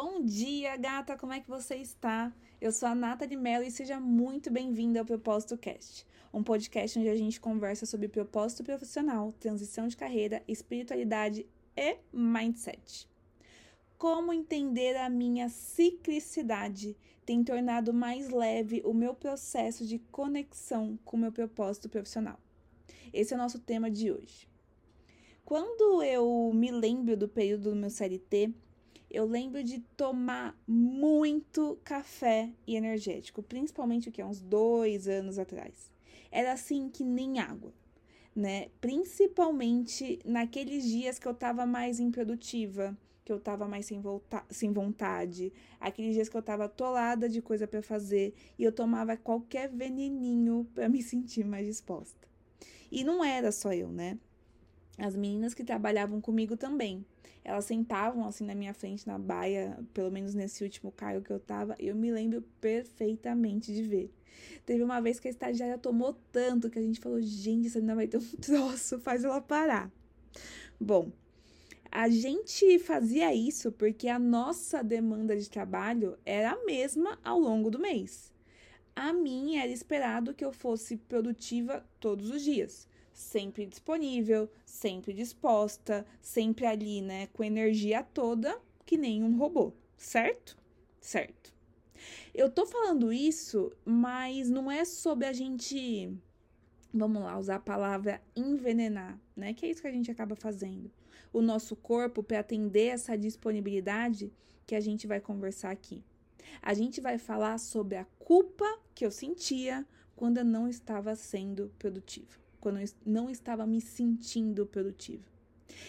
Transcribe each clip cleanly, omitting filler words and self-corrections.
Bom dia, gata! Como é que você está? Eu sou a Nathalie Mello e seja muito bem-vinda ao Propósito Cast, um podcast onde a gente conversa sobre propósito profissional, transição de carreira, espiritualidade e mindset. Como entender a minha ciclicidade tem tornado mais leve o meu processo de conexão com o meu propósito profissional. Esse é o nosso tema de hoje. Quando eu me lembro do período do meu CLT, eu lembro de tomar muito café e energético, principalmente uns 2 anos atrás. Era assim que nem água, né? Principalmente naqueles dias que eu tava mais improdutiva, que eu tava mais sem vontade, aqueles dias que eu tava atolada de coisa pra fazer e eu tomava qualquer veneninho pra me sentir mais disposta. E não era só eu, né? As meninas que trabalhavam comigo também. Elas sentavam assim na minha frente, na baia, pelo menos nesse último cargo que eu tava, eu me lembro perfeitamente de ver. Teve uma vez que a estagiária tomou tanto que a gente falou, gente, essa menina vai ter um troço, faz ela parar. Bom, a gente fazia isso porque a nossa demanda de trabalho era a mesma ao longo do mês. A minha era esperado que eu fosse produtiva todos os dias. Sempre disponível, sempre disposta, sempre ali, né, com energia toda, que nem um robô, certo? Certo. Eu tô falando isso, mas não é sobre a gente, vamos lá, usar a palavra envenenar, né, que é isso que a gente acaba fazendo. O nosso corpo para atender essa disponibilidade que a gente vai conversar aqui. A gente vai falar sobre a culpa que eu sentia quando eu não estava sendo produtiva. Quando eu não estava me sentindo produtiva.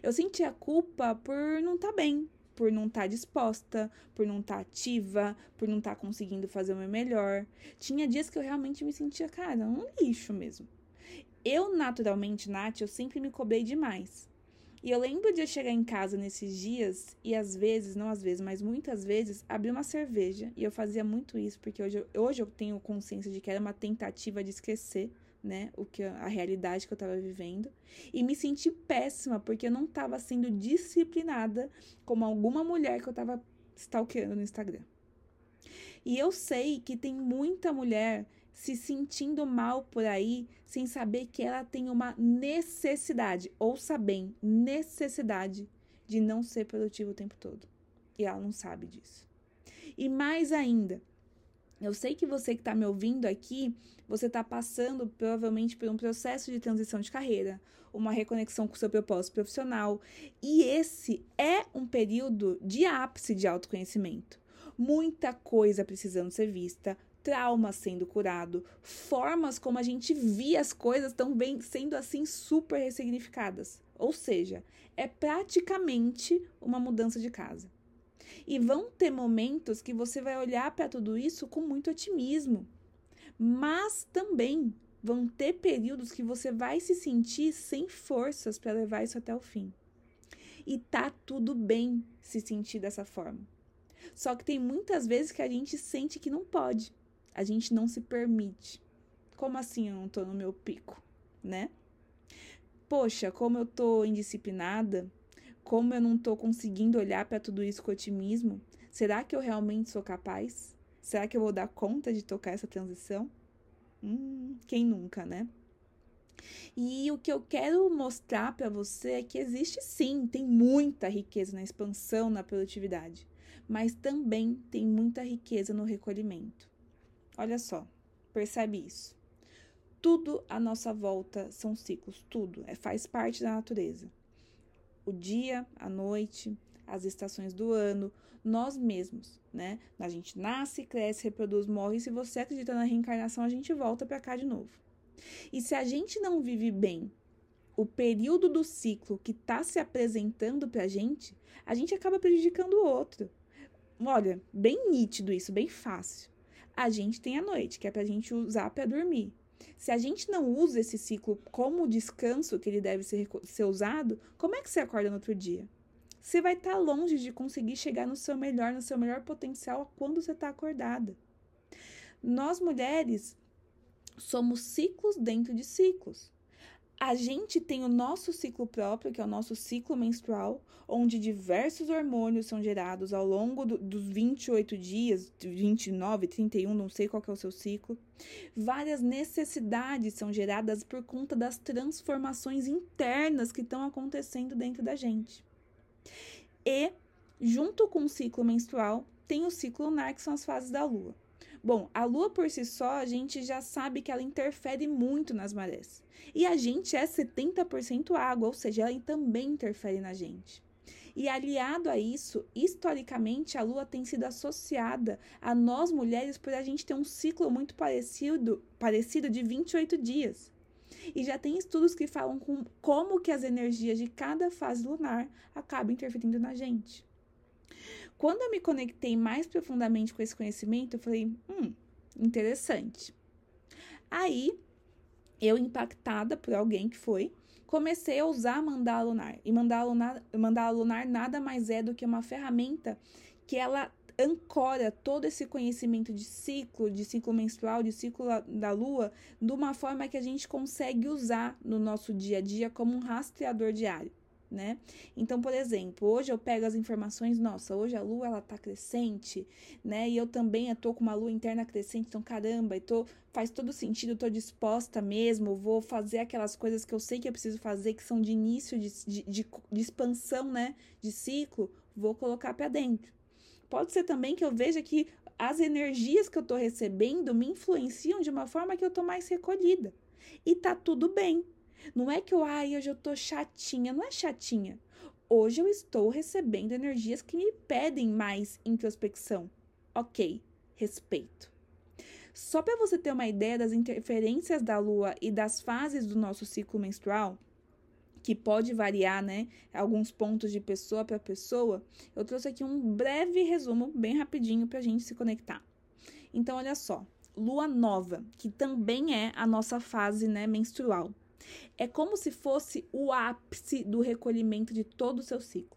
Eu sentia culpa por não estar bem, por não estar disposta, por não estar ativa, por não estar conseguindo fazer o meu melhor. Tinha dias que eu realmente me sentia, cara, um lixo mesmo. Eu, naturalmente, Nath, eu sempre me cobrei demais. E eu lembro de eu chegar em casa nesses dias e mas muitas vezes, abrir uma cerveja. E eu fazia muito isso, porque hoje eu tenho consciência de que era uma tentativa de esquecer, né, a realidade que eu estava vivendo, e me senti péssima porque eu não estava sendo disciplinada como alguma mulher que eu estava stalkeando no Instagram. E eu sei que tem muita mulher se sentindo mal por aí sem saber que ela tem uma necessidade, ouça bem, necessidade de não ser produtiva o tempo todo. E ela não sabe disso. E mais ainda, eu sei que você que está me ouvindo aqui, você está passando provavelmente por um processo de transição de carreira, uma reconexão com o seu propósito profissional. E esse é um período de ápice de autoconhecimento. Muita coisa precisando ser vista, trauma sendo curado, formas como a gente via as coisas também sendo assim super ressignificadas. Ou seja, é praticamente uma mudança de casa. E vão ter momentos que você vai olhar para tudo isso com muito otimismo. Mas também vão ter períodos que você vai se sentir sem forças para levar isso até o fim. E tá tudo bem se sentir dessa forma. Só que tem muitas vezes que a gente sente que não pode. A gente não se permite. Como assim eu não tô no meu pico, né? Poxa, como eu tô indisciplinada, como eu não estou conseguindo olhar para tudo isso com otimismo? Será que eu realmente sou capaz? Será que eu vou dar conta de tocar essa transição? Quem nunca, né? E o que eu quero mostrar para você é que existe sim, tem muita riqueza na expansão, na produtividade. Mas também tem muita riqueza no recolhimento. Olha só, percebe isso. Tudo à nossa volta são ciclos, tudo. Faz parte da natureza. O dia, a noite, as estações do ano, nós mesmos, né? A gente nasce, cresce, reproduz, morre, e se você acredita na reencarnação, a gente volta para cá de novo. E se a gente não vive bem o período do ciclo que está se apresentando para a gente acaba prejudicando o outro. Olha, bem nítido isso, bem fácil. A gente tem a noite, que é para a gente usar para dormir. Se a gente não usa esse ciclo como descanso que ele deve ser usado, como é que você acorda no outro dia? Você vai estar longe de conseguir chegar no seu melhor potencial quando você está acordada. Nós mulheres somos ciclos dentro de ciclos. a gente tem o nosso ciclo próprio, que é o nosso ciclo menstrual, onde diversos hormônios são gerados ao longo dos 28 dias, 29, 31, não sei qual que é o seu ciclo. Várias necessidades são geradas por conta das transformações internas que estão acontecendo dentro da gente. E, junto com o ciclo menstrual, tem o ciclo lunar, que são as fases da lua. Bom, a lua por si só, a gente já sabe que ela interfere muito nas marés. E a gente é 70% água, ou seja, ela também interfere na gente. E aliado a isso, historicamente, a lua tem sido associada a nós mulheres por a gente ter um ciclo muito parecido de 28 dias. E já tem estudos que falam como que as energias de cada fase lunar acabam interferindo na gente. Quando eu me conectei mais profundamente com esse conhecimento, eu falei, interessante. Aí, eu, impactada por alguém que foi, comecei a usar a Mandala Lunar. E Mandala Lunar nada mais é do que uma ferramenta que ela ancora todo esse conhecimento de ciclo menstrual, de ciclo da lua, de uma forma que a gente consegue usar no nosso dia a dia como um rastreador diário. Né? Então, por exemplo, hoje eu pego as informações, nossa, hoje a lua ela tá crescente, né? E eu também estou com uma lua interna crescente, então caramba, faz todo sentido, estou disposta mesmo, vou fazer aquelas coisas que eu sei que eu preciso fazer, que são de início, de expansão, né? De ciclo, vou colocar para dentro. Pode ser também que eu veja que as energias que eu estou recebendo me influenciam de uma forma que eu estou mais recolhida. E tá tudo bem. Não é que hoje eu tô chatinha, não é chatinha. Hoje eu estou recebendo energias que me pedem mais introspecção. Ok, respeito. Só para você ter uma ideia das interferências da lua e das fases do nosso ciclo menstrual, que pode variar, né, alguns pontos de pessoa para pessoa, eu trouxe aqui um breve resumo, bem rapidinho, pra gente se conectar. Então, olha só, lua nova, que também é a nossa fase, né, menstrual. É como se fosse o ápice do recolhimento de todo o seu ciclo.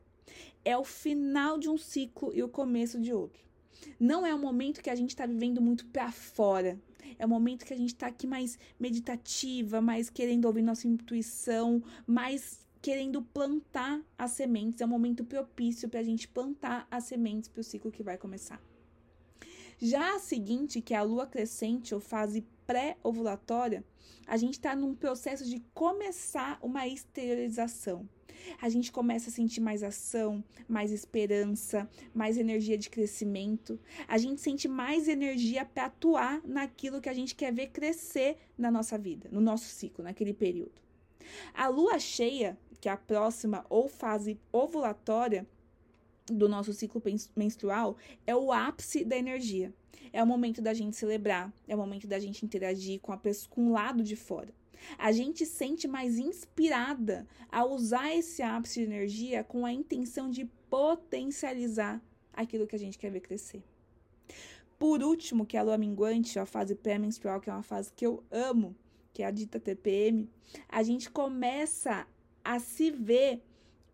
É o final de um ciclo e o começo de outro. Não é um momento que a gente está vivendo muito para fora. É um momento que a gente está aqui mais meditativa, mais querendo ouvir nossa intuição, mais querendo plantar as sementes. É um momento propício para a gente plantar as sementes para o ciclo que vai começar. Já a seguinte, que é a lua crescente ou fase pré-ovulatória, a gente está num processo de começar uma exteriorização. A gente começa a sentir mais ação, mais esperança, mais energia de crescimento. A gente sente mais energia para atuar naquilo que a gente quer ver crescer na nossa vida, no nosso ciclo, naquele período. A lua cheia, que é a próxima ou fase ovulatória do nosso ciclo menstrual, é o ápice da energia. É o momento da gente celebrar, é o momento da gente interagir com o lado de fora. A gente sente mais inspirada a usar esse ápice de energia com a intenção de potencializar aquilo que a gente quer ver crescer. Por último, que é a lua minguante, a fase pré-menstrual, que é uma fase que eu amo, que é a dita TPM, a gente começa a se ver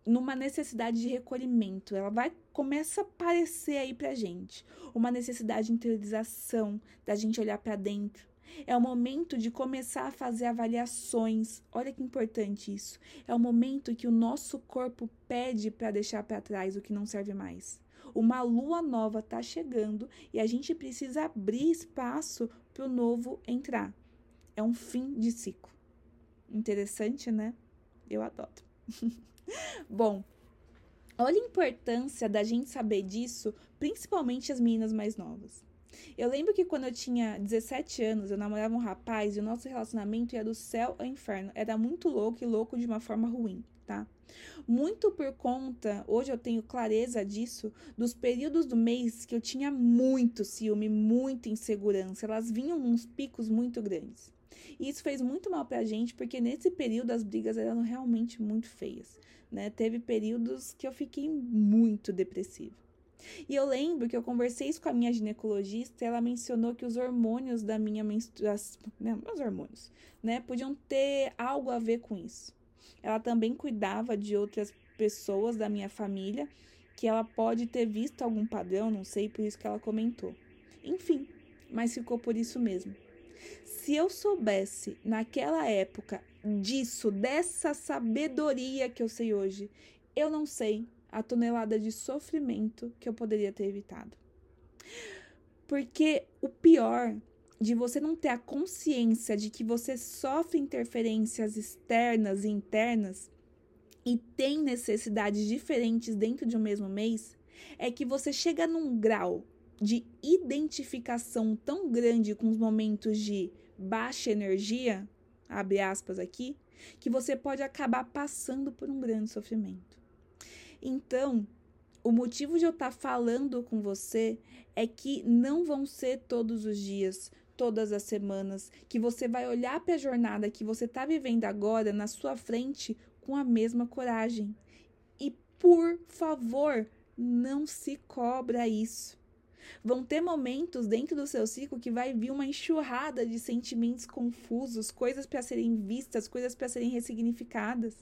numa necessidade de recolhimento. Ela começa a aparecer aí pra gente, uma necessidade de interiorização, da gente olhar pra dentro. É o momento de começar a fazer avaliações. Olha que importante isso. É o momento que o nosso corpo pede pra deixar pra trás o que não serve mais. Uma lua nova tá chegando e a gente precisa abrir espaço pro novo entrar. É um fim de ciclo. Interessante, né? Eu adoro. Bom, olha a importância da gente saber disso, principalmente as meninas mais novas. Eu lembro que quando eu tinha 17 anos, eu namorava um rapaz e o nosso relacionamento ia do céu ao inferno. Era muito louco e louco de uma forma ruim, tá? Muito por conta, hoje eu tenho clareza disso, dos períodos do mês que eu tinha muito ciúme, muita insegurança. Elas vinham uns picos muito grandes. E isso fez muito mal pra gente, porque nesse período as brigas eram realmente muito feias, né? Teve períodos que eu fiquei muito depressiva. E eu lembro que eu conversei isso com a minha ginecologista e ela mencionou que os hormônios da minha menstruação, meus hormônios, né, podiam ter algo a ver com isso. Ela também cuidava de outras pessoas da minha família, que ela pode ter visto algum padrão, não sei, por isso que ela comentou. Enfim, mas ficou por isso mesmo. Se eu soubesse, naquela época, disso, dessa sabedoria que eu sei hoje, eu não sei a tonelada de sofrimento que eu poderia ter evitado. Porque o pior de você não ter a consciência de que você sofre interferências externas e internas e tem necessidades diferentes dentro de um mesmo mês, é que você chega num grau de identificação tão grande com os momentos de baixa energia, abre aspas aqui, que você pode acabar passando por um grande sofrimento. Então, o motivo de eu estar falando com você é que não vão ser todos os dias, todas as semanas, que você vai olhar para a jornada que você está vivendo agora na sua frente com a mesma coragem. E, por favor, não se cobra isso. Vão ter momentos dentro do seu ciclo que vai vir uma enxurrada de sentimentos confusos, coisas para serem vistas, coisas para serem ressignificadas.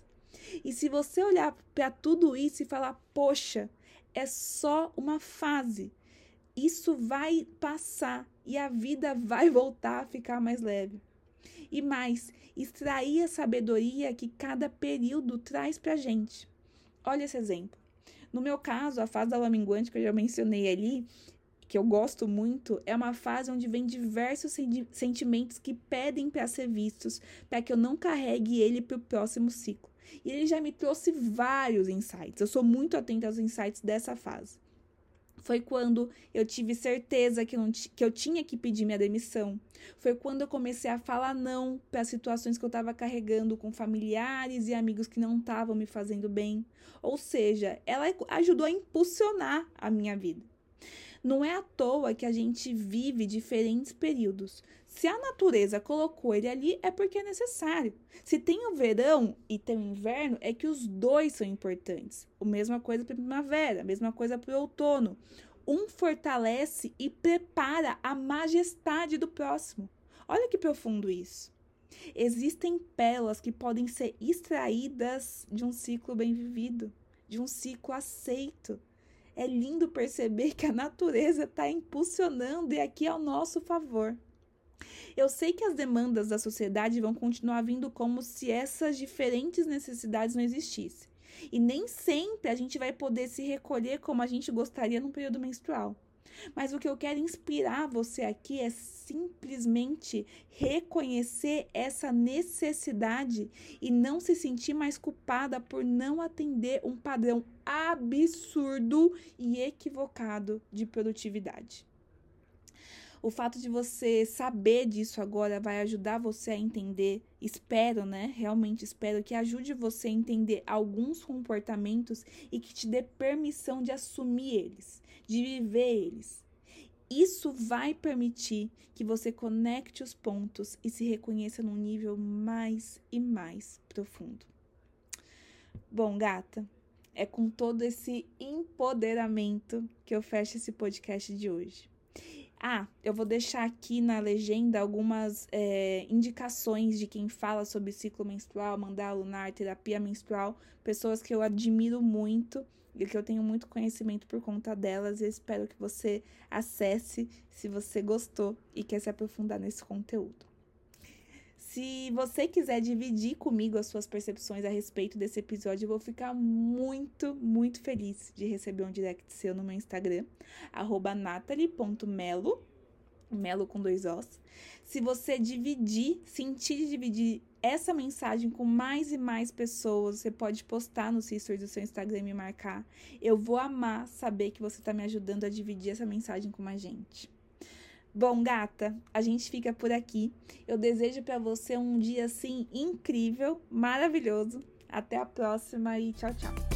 E se você olhar para tudo isso e falar, poxa, é só uma fase, isso vai passar e a vida vai voltar a ficar mais leve. E mais, extrair a sabedoria que cada período traz para a gente. Olha esse exemplo. No meu caso, a fase da lua minguante, que eu já mencionei ali, que eu gosto muito, é uma fase onde vem diversos sentimentos que pedem para ser vistos, para que eu não carregue ele para o próximo ciclo. E ele já me trouxe vários insights. Eu sou muito atenta aos insights dessa fase. Foi quando eu tive certeza que eu tinha que pedir minha demissão. Foi quando eu comecei a falar não para as situações que eu estava carregando com familiares e amigos que não estavam me fazendo bem. Ou seja, ela ajudou a impulsionar a minha vida. Não é à toa que a gente vive diferentes períodos. Se a natureza colocou ele ali, é porque é necessário. Se tem o verão e tem o inverno, é que os dois são importantes. A mesma coisa para a primavera, a mesma coisa para o outono. Um fortalece e prepara a majestade do próximo. Olha que profundo isso. Existem pérolas que podem ser extraídas de um ciclo bem vivido, de um ciclo aceito. É lindo perceber que a natureza está impulsionando e aqui é ao nosso favor. Eu sei que as demandas da sociedade vão continuar vindo como se essas diferentes necessidades não existissem. E nem sempre a gente vai poder se recolher como a gente gostaria num período menstrual. Mas o que eu quero inspirar você aqui é simplesmente reconhecer essa necessidade e não se sentir mais culpada por não atender um padrão absurdo e equivocado de produtividade. O fato de você saber disso agora vai ajudar você a entender, espero, né? Realmente espero que ajude você a entender alguns comportamentos e que te dê permissão de assumir eles, de viver eles. Isso vai permitir que você conecte os pontos e se reconheça num nível mais e mais profundo. Bom, gata, é com todo esse empoderamento que eu fecho esse podcast de hoje. Ah, eu vou deixar aqui na legenda algumas indicações de quem fala sobre ciclo menstrual, mandala lunar, terapia menstrual, pessoas que eu admiro muito e que eu tenho muito conhecimento por conta delas. Eu espero que você acesse se você gostou e quer se aprofundar nesse conteúdo. Se você quiser dividir comigo as suas percepções a respeito desse episódio, eu vou ficar muito, muito feliz de receber um direct seu no meu Instagram, @nathalie.melo, melo com 2 Os. Se você sentir de dividir essa mensagem com mais e mais pessoas, você pode postar nos stories do seu Instagram e me marcar. Eu vou amar saber que você está me ajudando a dividir essa mensagem com mais gente. Bom, gata, a gente fica por aqui. Eu desejo para você um dia, assim, incrível, maravilhoso. Até a próxima e tchau, tchau.